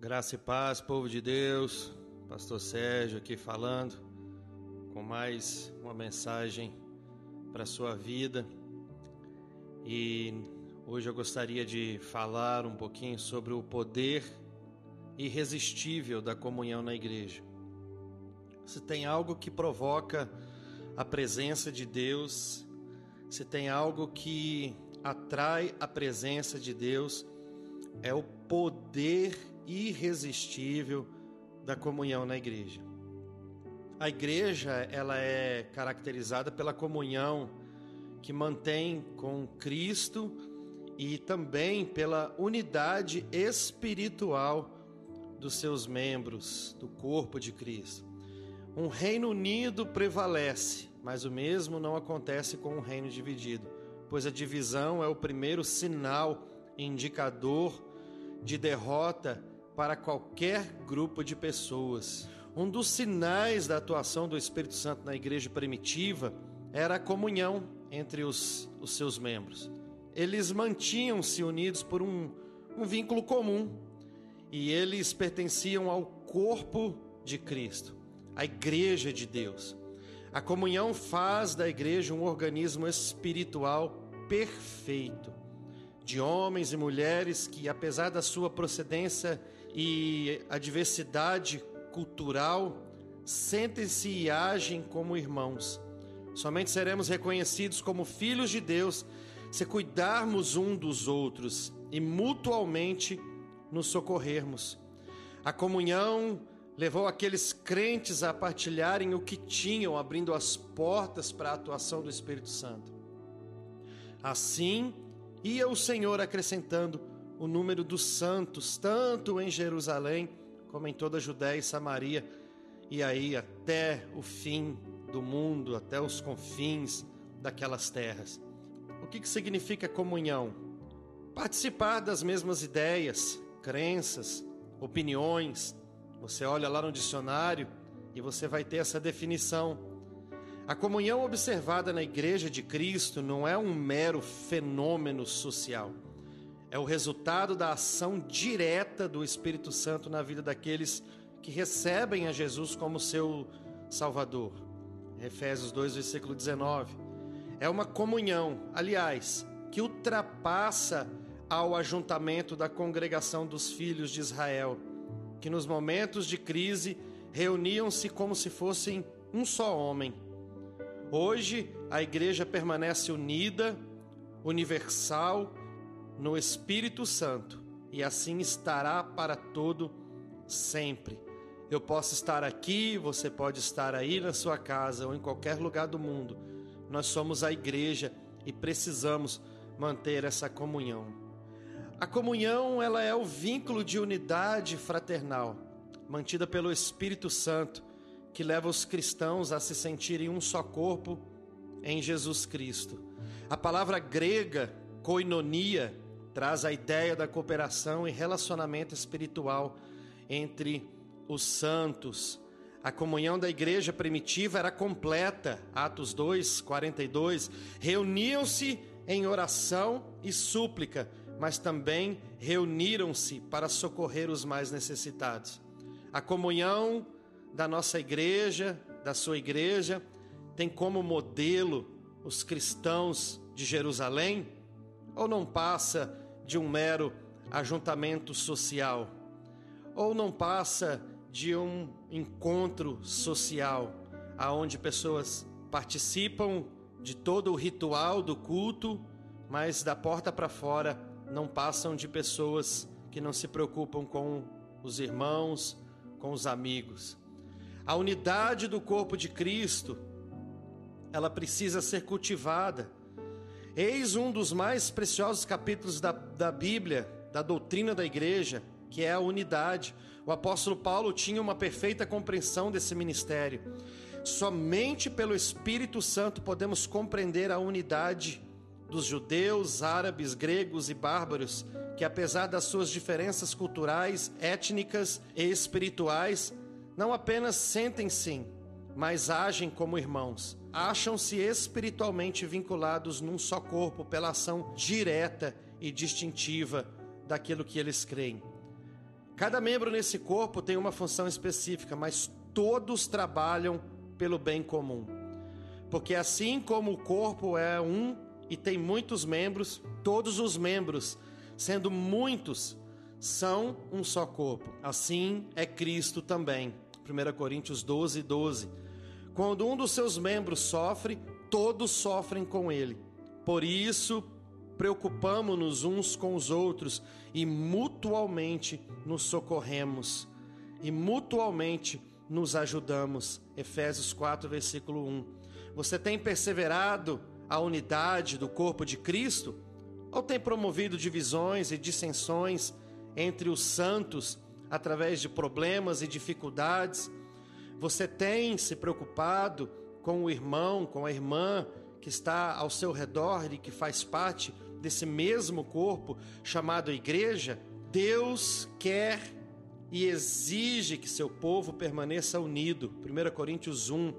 Graça e paz, povo de Deus, Pastor Sérgio aqui falando com mais uma mensagem para a sua vida. E hoje eu gostaria de falar um pouquinho sobre o poder irresistível da comunhão na igreja. Se tem algo que provoca a presença de Deus, se tem algo que atrai a presença de Deus, é o poder irresistível da comunhão na igreja. A igreja, ela é caracterizada pela comunhão que mantém com Cristo e também pela unidade espiritual dos seus membros, do corpo de Cristo. Um reino unido prevalece, mas o mesmo não acontece com um reino dividido, pois a divisão é o primeiro sinal indicador de derrota para qualquer grupo de pessoas. Um dos sinais da atuação do Espírito Santo na igreja primitiva era a comunhão entre os seus membros. Eles mantinham-se unidos por um vínculo comum e eles pertenciam ao corpo de Cristo, a igreja de Deus. A comunhão faz da igreja um organismo espiritual perfeito, de homens e mulheres que, apesar da sua procedência e a diversidade cultural, sentem-se e agem como irmãos. Somente seremos reconhecidos como filhos de Deus se cuidarmos um dos outros e mutualmente nos socorrermos. A comunhão levou aqueles crentes a partilharem o que tinham, abrindo as portas para a atuação do Espírito Santo. Assim, ia o Senhor acrescentando o número dos santos, tanto em Jerusalém como em toda a Judéia e Samaria, e aí até o fim do mundo, até os confins daquelas terras. O que significa comunhão? Participar das mesmas ideias, crenças, opiniões. Você olha lá no dicionário e você vai ter essa definição. A comunhão observada na Igreja de Cristo não é um mero fenômeno social. É o resultado da ação direta do Espírito Santo na vida daqueles que recebem a Jesus como seu Salvador. Efésios 2, versículo 19. É uma comunhão, aliás, que ultrapassa ao ajuntamento da congregação dos filhos de Israel, que nos momentos de crise reuniam-se como se fossem um só homem. Hoje, a igreja permanece unida, universal, no Espírito Santo, e assim estará para todo sempre. Eu posso estar aqui, você pode estar aí na sua casa ou em qualquer lugar do mundo. Nós somos a igreja e precisamos manter essa comunhão. A comunhão, ela é o vínculo de unidade fraternal, mantida pelo Espírito Santo, que leva os cristãos a se sentirem um só corpo em Jesus Cristo. A palavra grega, koinonia, traz a ideia da cooperação e relacionamento espiritual entre os santos. A comunhão da igreja primitiva era completa. Atos 2, 42, reuniam-se em oração e súplica, mas também reuniram-se para socorrer os mais necessitados. A comunhão da nossa igreja, da sua igreja, tem como modelo os cristãos de Jerusalém, ou não passa de um mero ajuntamento social, ou não passa de um encontro social, aonde pessoas participam de todo o ritual do culto, mas da porta para fora não passam de pessoas que não se preocupam com os irmãos, com os amigos. A unidade do corpo de Cristo, ela precisa ser cultivada. Eis um dos mais preciosos capítulos da Bíblia, da doutrina da igreja, que é a unidade. O apóstolo Paulo tinha uma perfeita compreensão desse ministério. Somente pelo Espírito Santo podemos compreender a unidade dos judeus, árabes, gregos e bárbaros, que apesar das suas diferenças culturais, étnicas e espirituais, não apenas sentem-se, mas agem como irmãos. Acham-se espiritualmente vinculados num só corpo pela ação direta e distintiva daquilo que eles creem. Cada membro nesse corpo tem uma função específica, mas todos trabalham pelo bem comum. Porque assim como o corpo é um e tem muitos membros, todos os membros, sendo muitos, são um só corpo. Assim é Cristo também. 1 Coríntios 12, 12. Quando um dos seus membros sofre, todos sofrem com ele. Por isso, preocupamo-nos uns com os outros e mutualmente nos socorremos e mutualmente nos ajudamos. Efésios 4, versículo 1. Você tem perseverado a unidade do corpo de Cristo? Ou tem promovido divisões e dissensões entre os santos através de problemas e dificuldades? Você tem se preocupado com o irmão, com a irmã que está ao seu redor e que faz parte desse mesmo corpo chamado igreja? Deus quer e exige que seu povo permaneça unido. 1 Coríntios 1.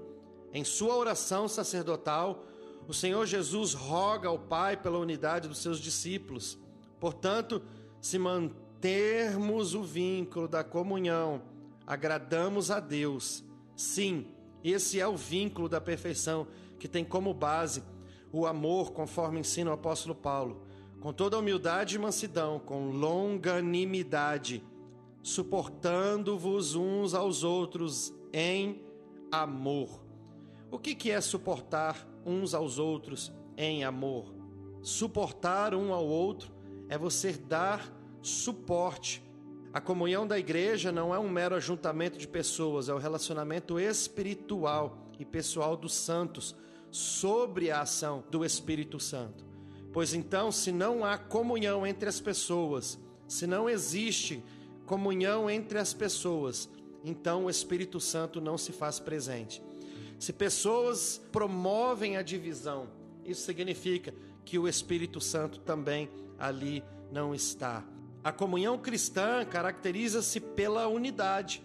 Em sua oração sacerdotal, o Senhor Jesus roga ao Pai pela unidade dos seus discípulos. Portanto, se mantermos o vínculo da comunhão, agradamos a Deus. Sim, esse é o vínculo da perfeição, que tem como base o amor, conforme ensina o apóstolo Paulo, com toda humildade e mansidão, com longanimidade, suportando-vos uns aos outros em amor. O que é suportar uns aos outros em amor? Suportar um ao outro é você dar suporte. A comunhão da igreja não é um mero ajuntamento de pessoas, é o relacionamento espiritual e pessoal dos santos sobre a ação do Espírito Santo. Pois então, se não há comunhão entre as pessoas, se não existe comunhão entre as pessoas, então o Espírito Santo não se faz presente. Se pessoas promovem a divisão, isso significa que o Espírito Santo também ali não está. A comunhão cristã caracteriza-se pela unidade.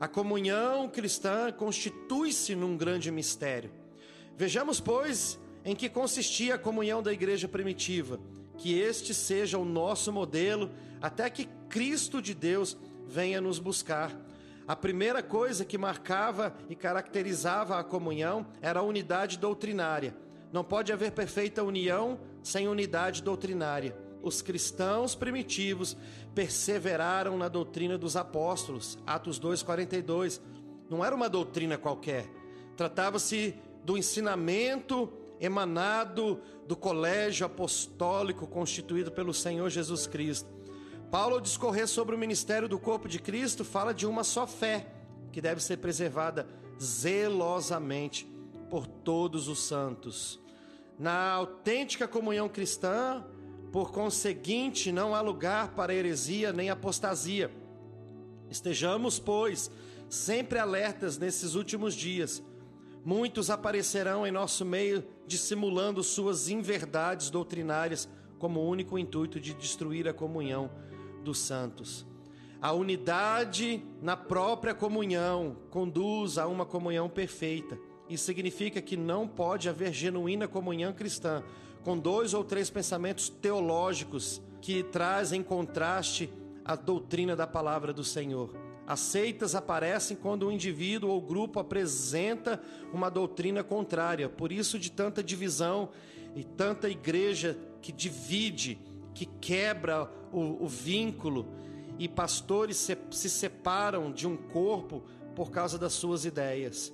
A comunhão cristã constitui-se num grande mistério. Vejamos, pois, em que consistia a comunhão da igreja primitiva. Que este seja o nosso modelo, até que Cristo de Deus venha nos buscar. A primeira coisa que marcava e caracterizava a comunhão era a unidade doutrinária. Não pode haver perfeita união sem unidade doutrinária. Os cristãos primitivos perseveraram na doutrina dos apóstolos, Atos 2,42. Não era uma doutrina qualquer. Tratava-se do ensinamento emanado do colégio apostólico constituído pelo Senhor Jesus Cristo. Paulo, ao discorrer sobre o ministério do corpo de Cristo, fala de uma só fé, que deve ser preservada zelosamente por todos os santos. Na autêntica comunhão cristã, por conseguinte, não há lugar para heresia nem apostasia. Estejamos, pois, sempre alertas nesses últimos dias. Muitos aparecerão em nosso meio dissimulando suas inverdades doutrinárias como o único intuito de destruir a comunhão dos santos. A unidade na própria comunhão conduz a uma comunhão perfeita. Isso significa que não pode haver genuína comunhão cristã com dois ou três pensamentos teológicos que trazem contraste à doutrina da palavra do Senhor. As seitas aparecem quando um indivíduo ou grupo apresenta uma doutrina contrária. Por isso, de tanta divisão e tanta igreja que divide, que quebra o vínculo, e pastores se separam de um corpo por causa das suas ideias.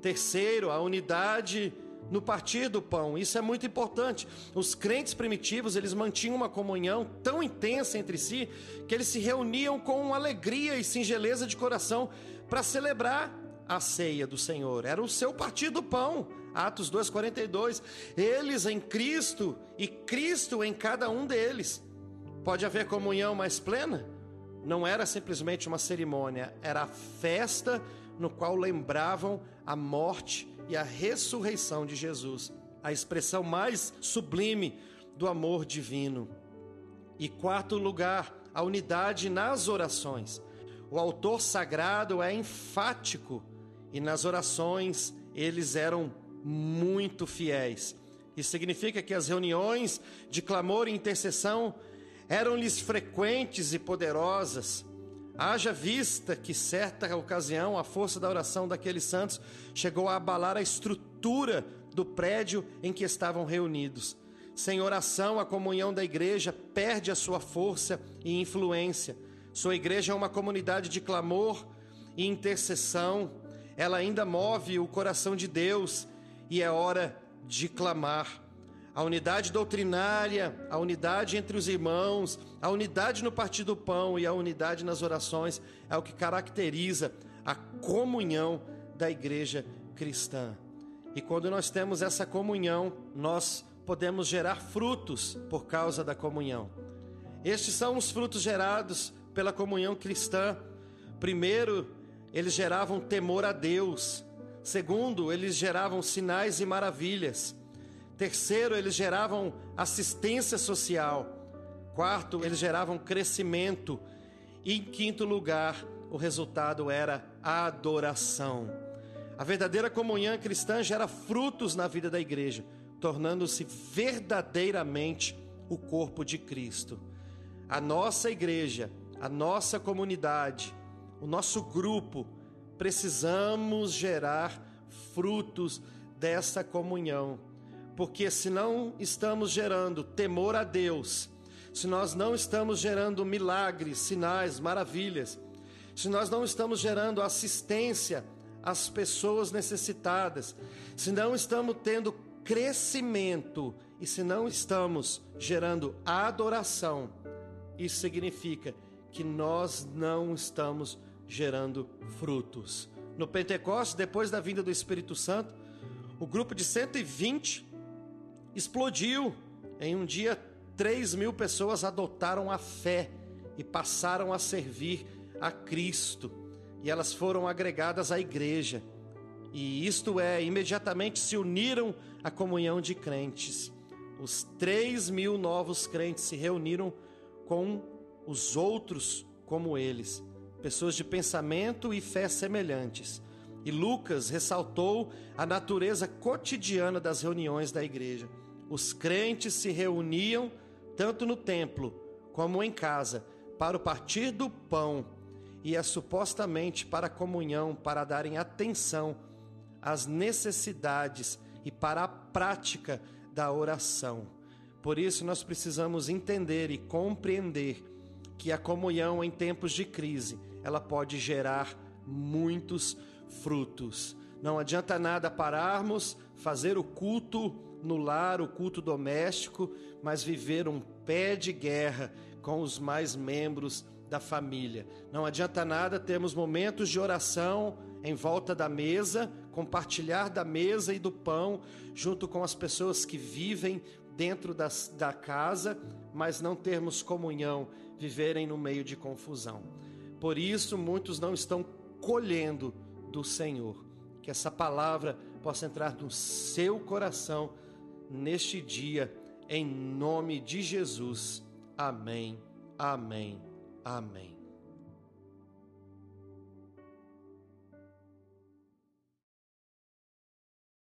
Terceiro, a unidade no partir do pão. Isso é muito importante. Os crentes primitivos, eles mantinham uma comunhão tão intensa entre si que eles se reuniam com alegria e singeleza de coração para celebrar a ceia do Senhor. Era o seu partir do pão. Atos 2,42. Eles em Cristo e Cristo em cada um deles. Pode haver comunhão mais plena? Não era simplesmente uma cerimônia, era a festa no qual lembravam a morte e a ressurreição de Jesus, a expressão mais sublime do amor divino. E quarto lugar, a unidade nas orações. O autor sagrado é enfático e nas orações eles eram muito fiéis. Isso significa que as reuniões de clamor e intercessão eram-lhes frequentes e poderosas. Haja vista que, certa ocasião, a força da oração daqueles santos chegou a abalar a estrutura do prédio em que estavam reunidos. Sem oração, a comunhão da igreja perde a sua força e influência. Sua igreja é uma comunidade de clamor e intercessão. Ela ainda move o coração de Deus e é hora de clamar. A unidade doutrinária, a unidade entre os irmãos, a unidade no partir do pão e a unidade nas orações é o que caracteriza a comunhão da igreja cristã. E quando nós temos essa comunhão, nós podemos gerar frutos por causa da comunhão. Estes são os frutos gerados pela comunhão cristã. Primeiro, eles geravam temor a Deus. Segundo, eles geravam sinais e maravilhas. Terceiro, eles geravam assistência social. Quarto, eles geravam crescimento. E em quinto lugar, o resultado era a adoração. A verdadeira comunhão cristã gera frutos na vida da igreja, tornando-se verdadeiramente o corpo de Cristo. A nossa igreja, a nossa comunidade, o nosso grupo, precisamos gerar frutos dessa comunhão. Porque se não estamos gerando temor a Deus, se nós não estamos gerando milagres, sinais, maravilhas, se nós não estamos gerando assistência às pessoas necessitadas, se não estamos tendo crescimento e se não estamos gerando adoração, isso significa que nós não estamos gerando frutos. No Pentecostes, depois da vinda do Espírito Santo, o grupo de 120 explodiu. Em um dia, 3.000 pessoas adotaram a fé e passaram a servir a Cristo. E elas foram agregadas à igreja. E isto é, imediatamente se uniram à comunhão de crentes. Os 3.000 novos crentes se reuniram com os outros como eles, pessoas de pensamento e fé semelhantes. E Lucas ressaltou a natureza cotidiana das reuniões da igreja. Os crentes se reuniam tanto no templo como em casa para o partir do pão e é supostamente para a comunhão, para darem atenção às necessidades e para a prática da oração. Por isso nós precisamos entender e compreender que a comunhão em tempos de crise, ela pode gerar muitos frutos. Não adianta nada pararmos, fazer o culto no lar, o culto doméstico, mas viver um pé de guerra com os mais membros da família. Não adianta nada termos momentos de oração em volta da mesa, compartilhar da mesa e do pão, junto com as pessoas que vivem dentro da casa, mas não termos comunhão, viverem no meio de confusão. Por isso, muitos não estão colhendo do Senhor. Que essa palavra possa entrar no seu coração neste dia, em nome de Jesus. Amém, amém, amém.